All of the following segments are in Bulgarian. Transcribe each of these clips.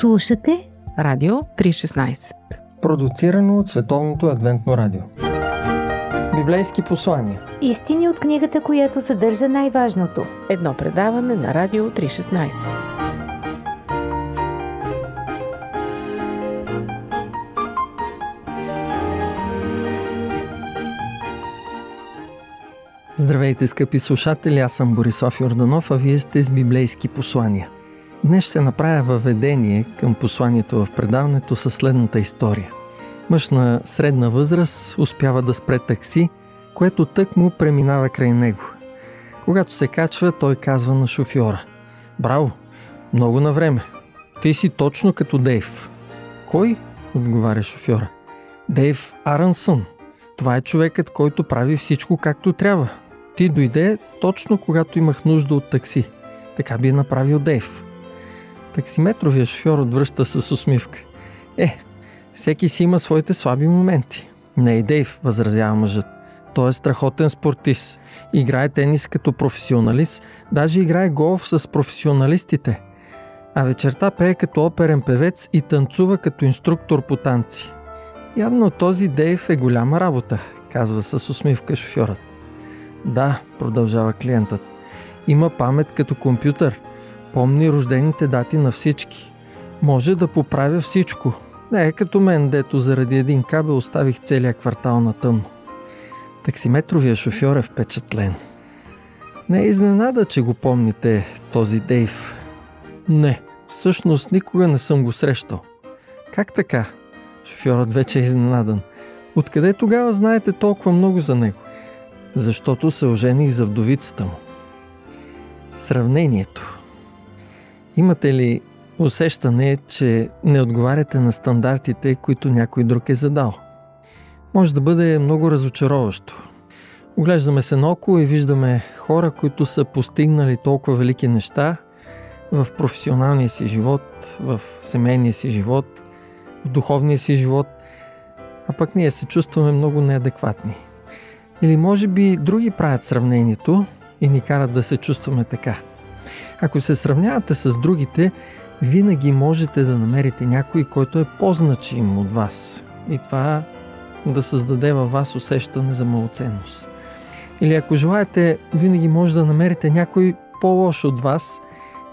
Слушате Радио 316, продуцирано от Световното адвентно радио. Библейски послания. Истини от книгата, която съдържа най-важното. Едно предаване на Радио 316. Здравейте, скъпи слушатели, аз съм Борислав Йорданов, а вие сте с библейски послания. Днес ще направя въведение към посланието в предаването със следната история. Мъж на средна възраст успява да спре такси, което тъкмо преминава край него. Когато се качва, той казва на шофьора: „Браво, много навреме. Ти си точно като Дейв.“ „Кой?“ отговаря шофьора. „Дейв Арансън. Това е човекът, който прави всичко както трябва. Ти дойде точно когато имах нужда от такси. Така би е направил Дейв.“ Таксиметровия шофьор отвръща с усмивка: „Всеки си има своите слаби моменти.“ „Не е Дейв“, възразява мъжът. „Той е страхотен спортист. Играе тенис като професионалист, даже играе голф с професионалистите. А вечерта пее като оперен певец и танцува като инструктор по танци.“ „Явно този Дейв е голяма работа“, казва с усмивка шофьорът. „Да“, продължава клиентът, „има памет като компютър. Помни рождените дати на всички. Може да поправя всичко. Не е като мен, дето заради един кабел оставих целия квартал на тъмно.“ Таксиметровия шофьор е впечатлен. „Не е изненада, че го помните този Дейв.“ „Не, всъщност никога не съм го срещал.“ „Как така?“ Шофьорът вече е изненадан. „Откъде тогава знаете толкова много за него?“ „Защото се ожених за вдовицата му.“ Сравнението. Имате ли усещане, че не отговаряте на стандартите, които някой друг е задал? Може да бъде много разочароващо. Оглеждаме се наоколо и виждаме хора, които са постигнали толкова велики неща в професионалния си живот, в семейния си живот, в духовния си живот, а пък ние се чувстваме много неадекватни. Или може би други правят сравнението и ни карат да се чувстваме така. Ако се сравнявате с другите, винаги можете да намерите някой, който е по-значим от вас, и това да създаде във вас усещане за малоценност. Или ако желаете, винаги може да намерите някой по-лош от вас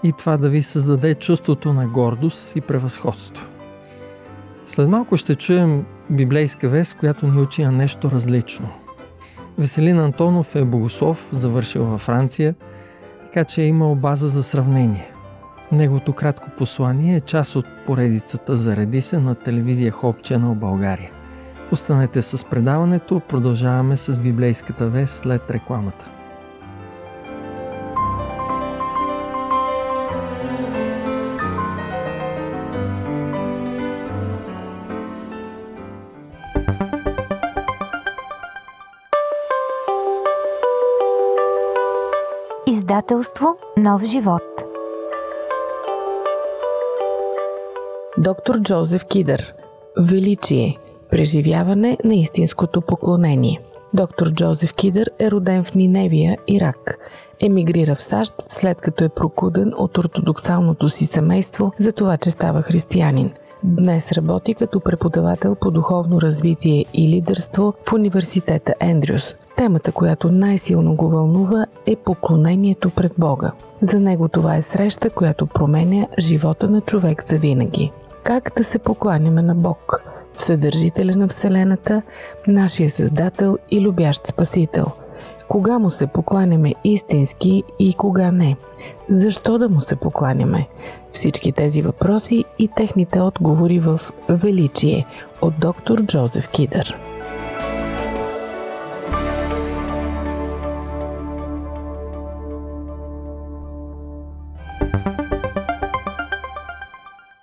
и това да ви създаде чувството на гордост и превъзходство. След малко ще чуем библейска вест, която ни учи на нещо различно. Веселин Антонов е богослов, завършил във Франция, така че е имал база за сравнение. Неговото кратко послание е част от поредицата "Зареди се" на телевизия Hope Channel България. Останете с предаването, продължаваме с библейската вест след рекламата. Издателство "Нов живот". Доктор Джозеф Кидър. "Величие. Преживяване на истинското поклонение". Доктор Джозеф Кидър е роден в Ниневия, Ирак. Емигрира в САЩ, след като е прокуден от ортодоксалното си семейство за това, че става християнин. Днес работи като преподавател по духовно развитие и лидерство в университета Ендрюс. Темата, която най-силно го вълнува, е поклонението пред Бога. За него това е среща, която променя живота на човек завинаги. Как да се покланяме на Бог, Вседържителя на Вселената, нашия Създател и любящ Спасител? Кога му се покланяме истински и кога не? Защо да му се покланяме? Всички тези въпроси и техните отговори в "Величие" от доктор Джозеф Кидър.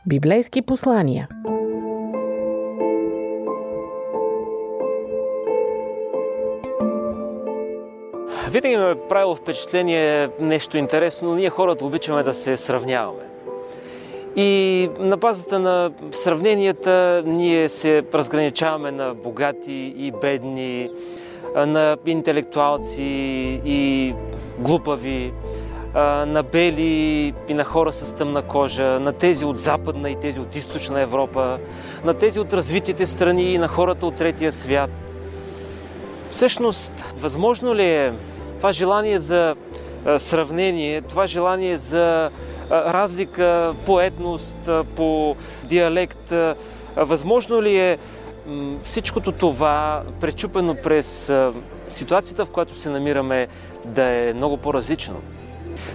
Библейски послания. Винаги ме е правило впечатление нещо интересно, но ние хората обичаме да се сравняваме. И на базата на сравненията ние се разграничаваме на богати и бедни, на интелектуалци и глупави, на бели и на хора с тъмна кожа, на тези от Западна и тези от Източна Европа, на тези от развитите страни и на хората от Третия свят. Всъщност, възможно ли е това желание за сравнение, това желание за разлика по етност, по диалект, възможно ли е всичкото това, пречупено през ситуацията, в която се намираме, да е много по-различно?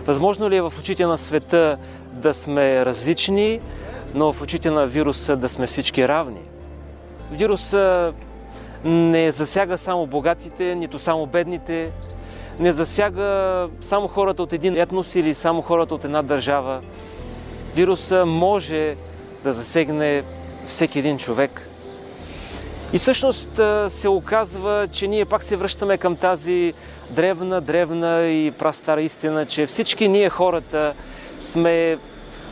Възможно ли е в очите на света да сме различни, но в очите на вируса да сме всички равни? Вируса не засяга само богатите, нито само бедните, не засяга само хората от един етнос или само хората от една държава. Вируса може да засегне всеки един човек. И всъщност се оказва, че ние пак се връщаме към тази древна и прастара истина, че всички ние хората сме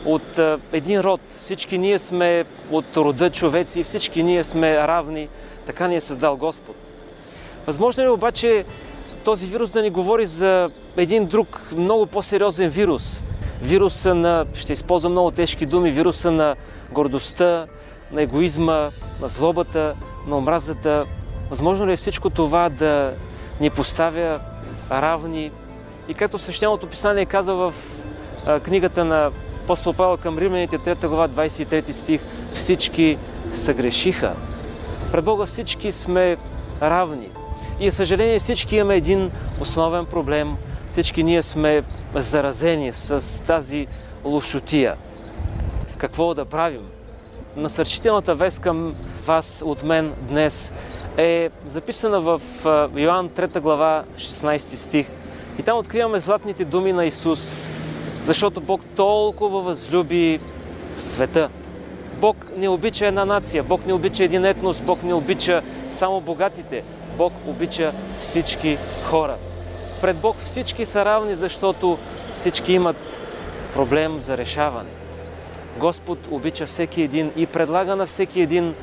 от един род, всички ние сме от рода човеци, всички ние сме равни, така ни е създал Господ. Възможно ли обаче този вирус да ни говори за един друг, много по-сериозен вирус? Вируса на, ще използвам много тежки думи, вируса на гордостта, на егоизма, на злобата, на омразата. Възможно ли е всичко това да ни поставя равни? И както Свещеното писание каза в книгата на апостол Павел към Римляните, 3 глава, 23 стих, всички съгрешиха. Пред Бога всички сме равни. И за съжаление всички имаме един основен проблем. Всички ние сме заразени с тази лошотия. Какво да правим? Насърчителната вест към вас от мен днес е записана в Йоан 3 глава, 16 стих. И там откриваме златните думи на Исус, защото Бог толкова възлюби света. Бог не обича една нация, Бог не обича един етнос, Бог не обича само богатите. Бог обича всички хора. Пред Бог всички са равни, защото всички имат проблем за решаване. Господ обича всеки един и предлага на всеки един,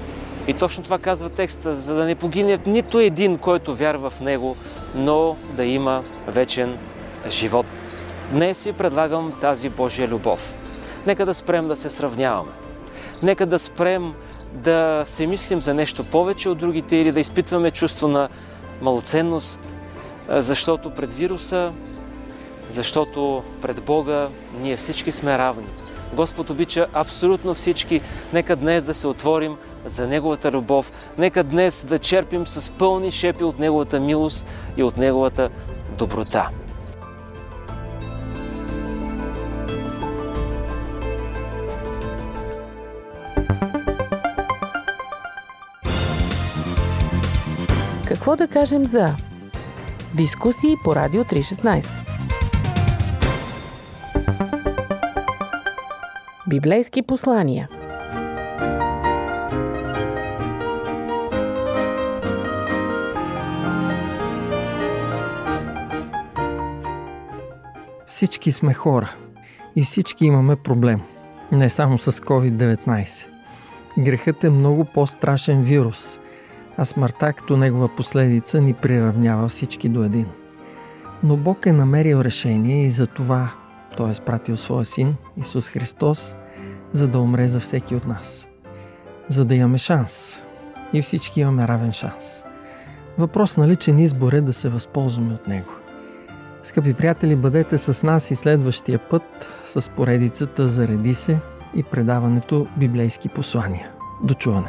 и точно това казва текста, за да не погине нито един, който вярва в Него, но да има вечен живот. Днес ви предлагам тази Божия любов. Нека да спрем да се сравняваме. Нека да спрем да се мислим за нещо повече от другите или да изпитваме чувство на малоценност, защото пред вируса, защото пред Бога ние всички сме равни. Господ обича абсолютно всички. Нека днес да се отворим за Неговата любов. Нека днес да черпим с пълни шепи от Неговата милост и от Неговата доброта. Какво да кажем за дискусии по Радио 316? Библейски послания. Всички сме хора и всички имаме проблем. Не само с COVID-19. Грехът е много по-страшен вирус, а смъртта като негова последица ни приравнява всички до един. Но Бог е намерил решение и за това Той е изпратил Своя Син, Исус Христос, за да умре за всеки от нас. За да имаме шанс. И всички имаме равен шанс. Въпрос на личен избор е да се възползваме от него. Скъпи приятели, бъдете с нас и следващия път с поредицата "Зареди се" и предаването "Библейски послания". До чуване!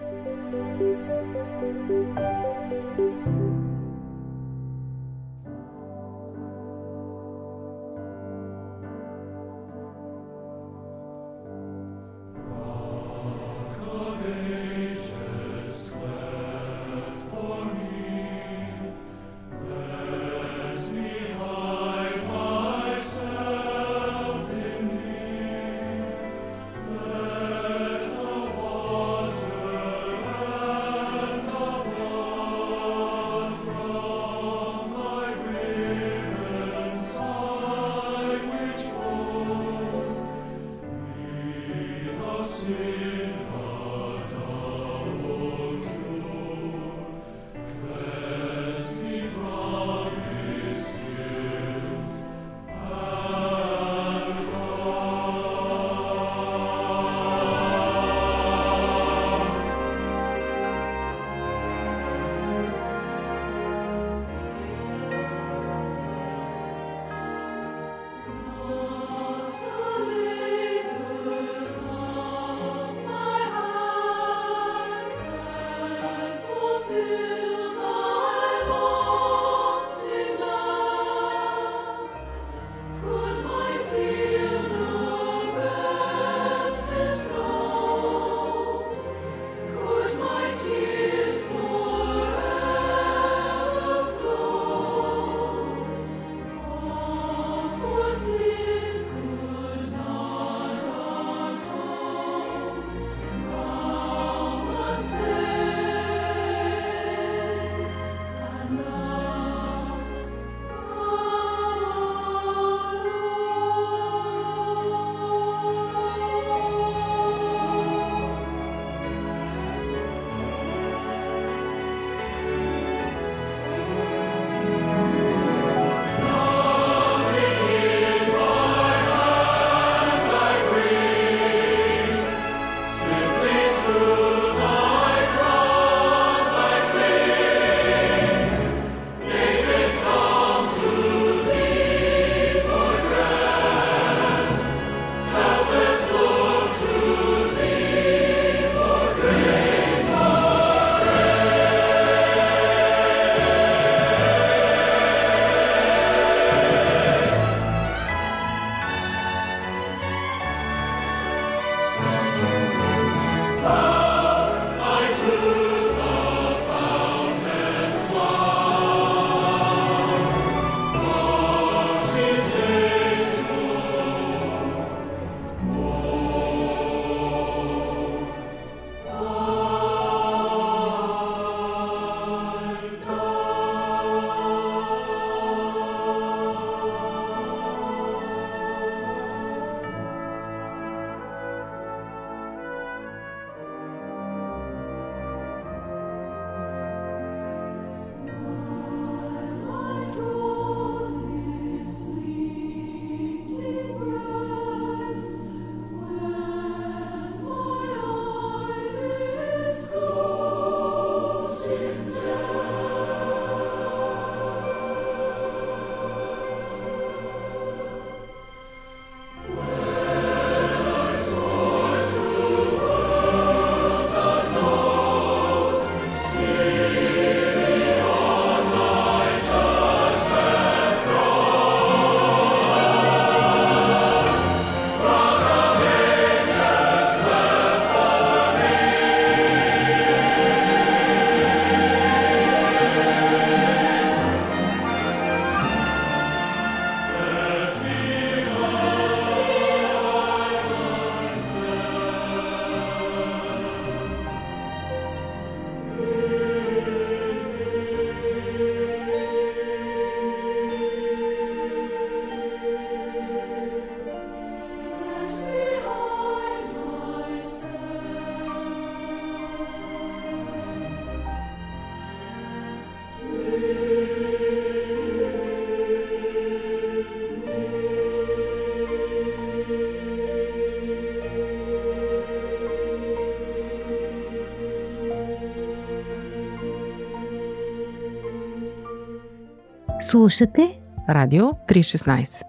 Слушате Радио 316,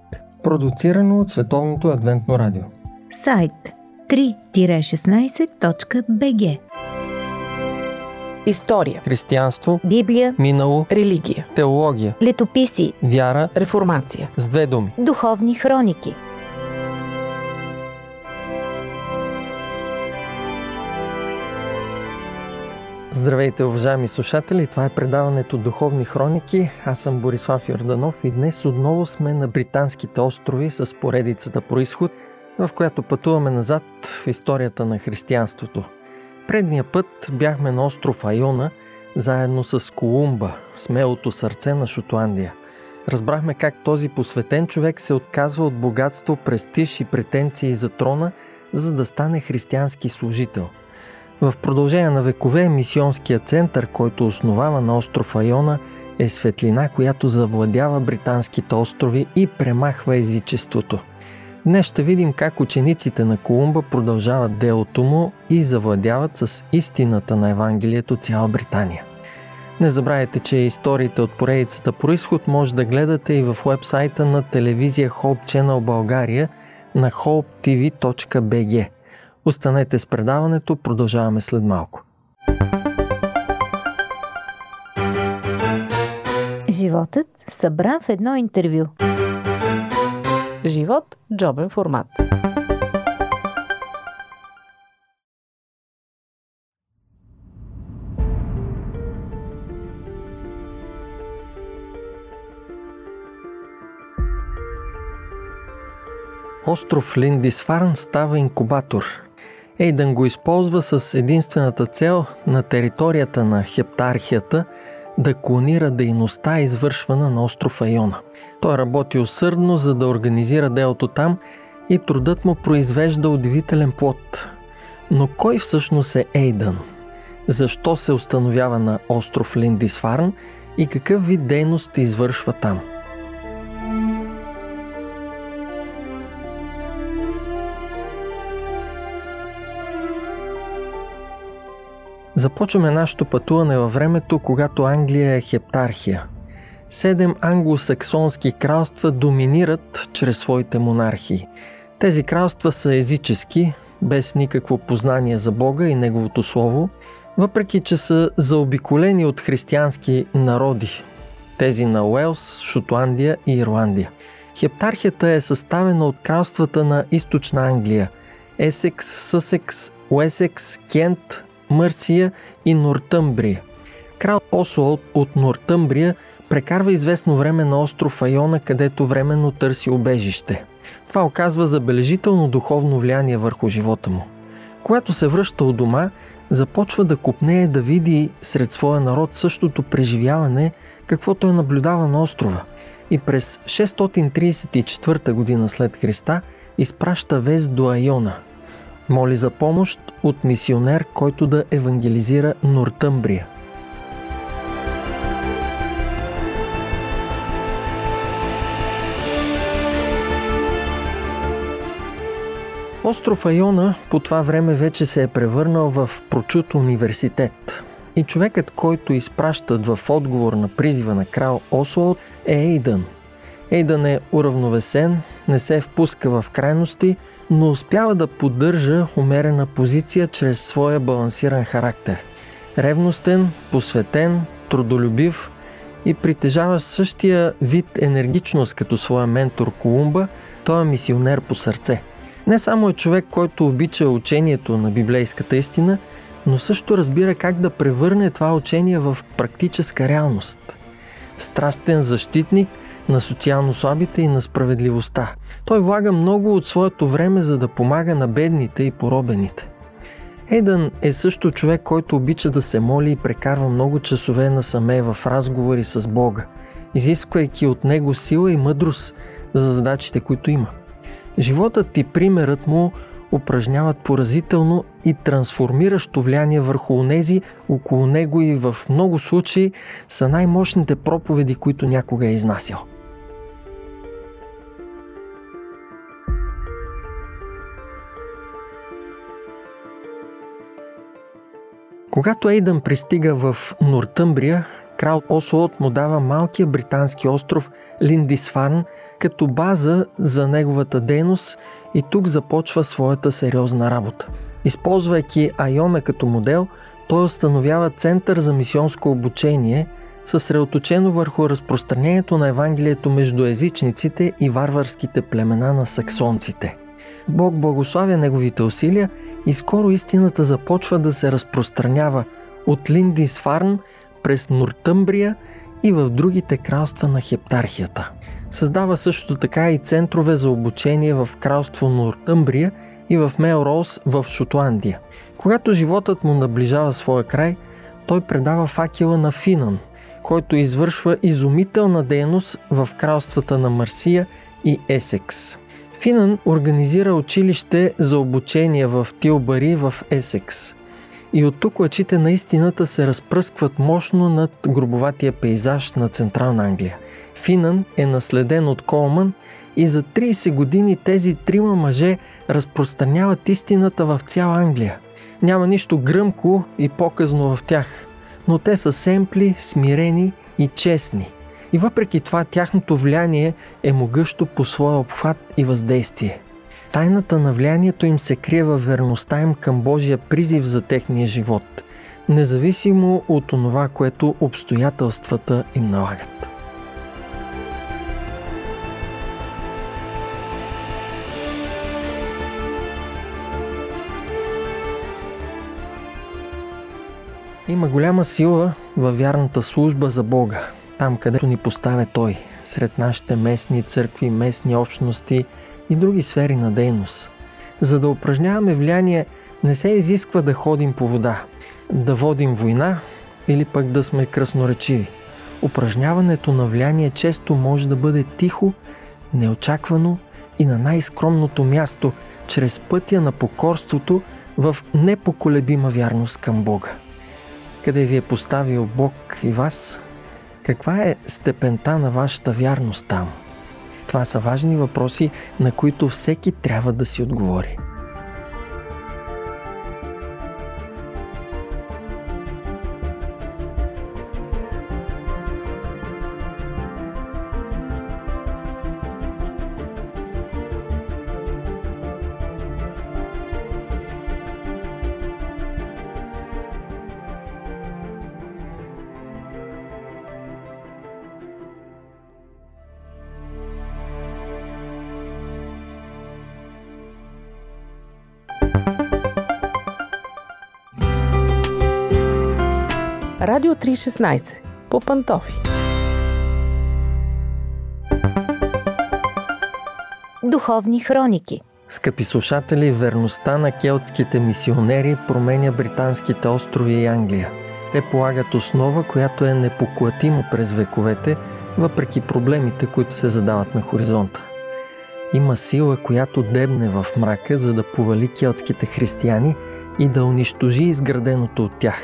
продуцирано от Световното адвентно радио. Сайт 3-16.bg. История, християнство, Библия, минало, религия, теология, летописи, вяра, реформация. С две думи. Духовни хроники. Здравейте, уважаеми слушатели! Това е предаването Духовни хроники. Аз съм Борислав Йорданов и днес отново сме на Британските острови с поредицата Произход, в която пътуваме назад в историята на християнството. Предния път бяхме на остров Айона, заедно с Колумба, смелото сърце на Шотландия. Разбрахме как този посветен човек се отказва от богатство, престиж и претенции за трона, за да стане християнски служител. В продължение на векове мисионският център, който основава на остров Айона, е светлина, която завладява британските острови и премахва езичеството. Днес ще видим как учениците на Колумба продължават делото му и завладяват с истината на Евангелието цяла Британия. Не забравяйте, че историите от поредицата Произход може да гледате и в уебсайта на телевизия Hope Channel България на hopetv.bg. Останете с предаването, продължаваме след малко. Животът събран в едно интервю. Живот – джобен формат. Остров Линдисфарн става инкубатор. Ейдън го използва с единствената цел на територията на Хептархията да клонира дейността, извършвана на остров Айона. Той работи усърдно, за да организира делото там и трудът му произвежда удивителен плод. Но кой всъщност е Ейдън? Защо се установява на остров Линдисфарн и какъв вид дейност извършва там? Започваме нашето пътуване във времето, когато Англия е хептархия. 7 англосаксонски кралства доминират чрез своите монархии. Тези кралства са езически, без никакво познание за Бога и Неговото Слово, въпреки че са заобиколени от християнски народи, тези на Уелс, Шотландия и Ирландия. Хептархията е съставена от кралствата на Източна Англия – Есекс, Съсекс, Уесекс, Кент, Мърсия и Нортъмбрия. Крал Осол от Нортъмбрия прекарва известно време на остров Айона, където временно търси убежище. Това оказва забележително духовно влияние върху живота му. Когато се връща от дома, започва да копнее да види сред своя народ същото преживяване, каквото е наблюдава на острова. И през 634 година след Христа изпраща вест до Айона. Моли за помощ от мисионер, който да евангелизира Нортъмбрия. Остров Айона по това време вече се е превърнал в прочут университет. И човекът, който изпращат в отговор на призива на крал Осол, е Ейдън. Ейдън е уравновесен, не се впуска в крайности, но успява да поддържа умерена позиция чрез своя балансиран характер. Ревностен, посветен, трудолюбив и притежава същия вид енергичност като своя ментор Колумба, той е мисионер по сърце. Не само е човек, който обича учението на библейската истина, но също разбира как да превърне това учение в практическа реалност. Страстен защитник на социално слабите и на справедливостта. Той влага много от своето време, за да помага на бедните и поробените. Ейдън е също човек, който обича да се моли и прекарва много часове насаме в разговори с Бога, изисквайки от него сила и мъдрост за задачите, които има. Животът и примерът му упражняват поразително и трансформиращо влияние върху онези около него и в много случаи са най-мощните проповеди, които някога е изнасял. Когато Ейдън пристига в Нортъмбрия, крал Осолот му дава малкия британски остров Линдисфарн като база за неговата дейност и тук започва своята сериозна работа. Използвайки Айона като модел, той установява център за мисионско обучение, съсредоточено върху разпространението на Евангелието между езичниците и варварските племена на саксонците. Бог благославя неговите усилия и скоро истината започва да се разпространява от Линдисфарн през Нортъмбрия и в другите кралства на Хептархията. Създава също така и центрове за обучение в кралство Нортъмбрия и в Мелроуз в Шотландия. Когато животът му наближава своя край, той предава факела на Финан, който извършва изумителна дейност в кралствата на Мърсия и Есекс. Финан организира училище за обучение в Тилбари в Есекс. И от тук лъчите на истината се разпръскват мощно над грубоватия пейзаж на Централна Англия. Финан е наследен от Колман и за 30 години тези трима мъже разпространяват истината в цяла Англия. Няма нищо гръмко и показно в тях, но те са семпли, смирени и честни. И въпреки това тяхното влияние е могъщо по своя обхват и въздействие. Тайната на влиянието им се крие във верността им към Божия призив за техния живот, независимо от това, което обстоятелствата им налагат. Има голяма сила във вярната служба за Бога, там където ни поставя Той, сред нашите местни църкви, местни общности и други сфери на дейност. За да упражняваме влияние, не се изисква да ходим по вода, да водим война или пък да сме красноречиви. Упражняването на влияние често може да бъде тихо, неочаквано и на най-скромното място, чрез пътя на покорството в непоколебима вярност към Бога. Къде ви е поставил Бог и вас? Каква е степента на вашата вярност там? Това са важни въпроси, на които всеки трябва да си отговори. Радио 316 по пантофи. Духовни хроники. Скъпи слушатели, верността на келтските мисионери променя британските острови и Англия. Те полагат основа, която е непоклатима през вековете, въпреки проблемите, които се задават на хоризонта. Има сила, която дебне в мрака, за да повали келтските християни и да унищожи изграденото от тях.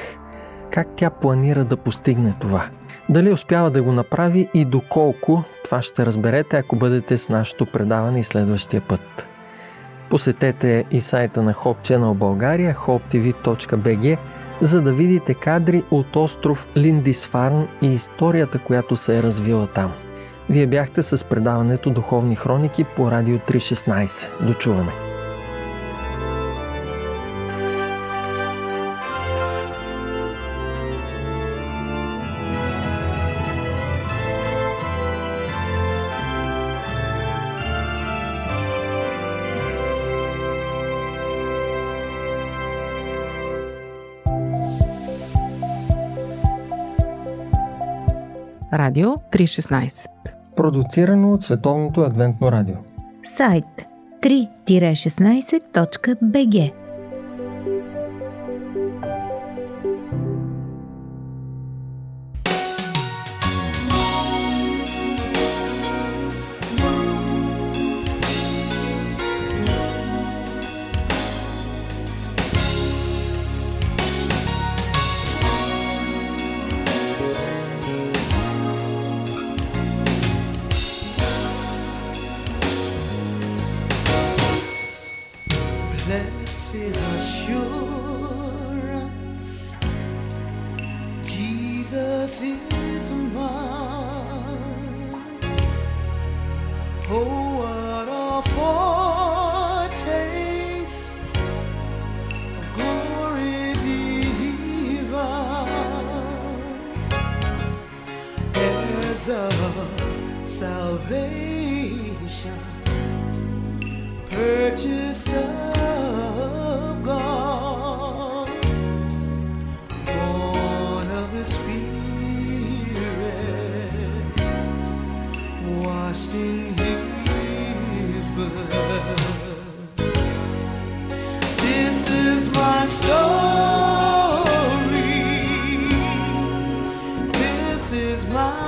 Как тя планира да постигне това? Дали успява да го направи и доколко, това ще разберете, ако бъдете с нашето предаване и следващия път. Посетете и сайта на Hope Channel България, hopetv.bg, за да видите кадри от остров Линдисфарн и историята, която се е развила там. Вие бяхте с предаването Духовни хроники по Радио 316. До чуване! Радио 316. Продуцирано от Световното адвентно радио. Сайт 3-16.bg. See is mine. Oh, what a foretaste of glory divine, heirs of salvation, purchased of God, born of His Spirit, washed in His blood. This is my story. This is my.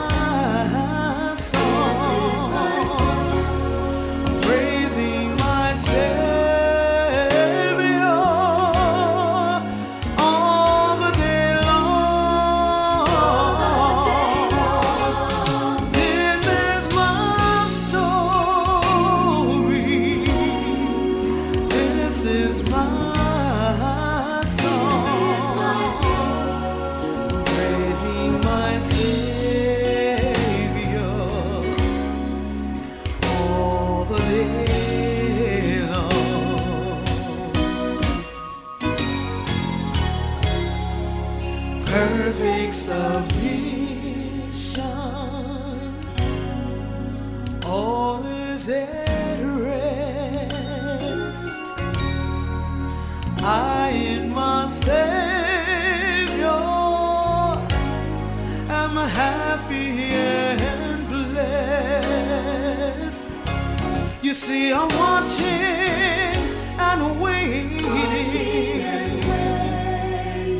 You see, I'm watching and waiting,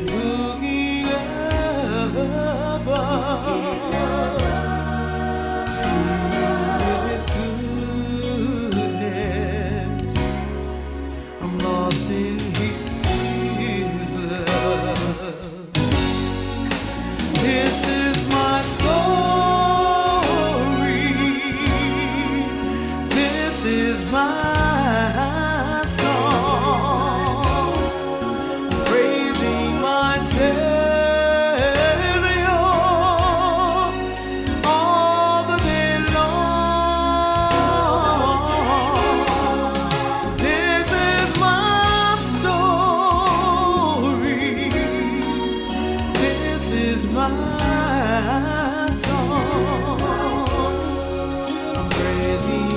looking above, filled with His goodness. I'm lost in His love. This is my story. My song, I'm praising.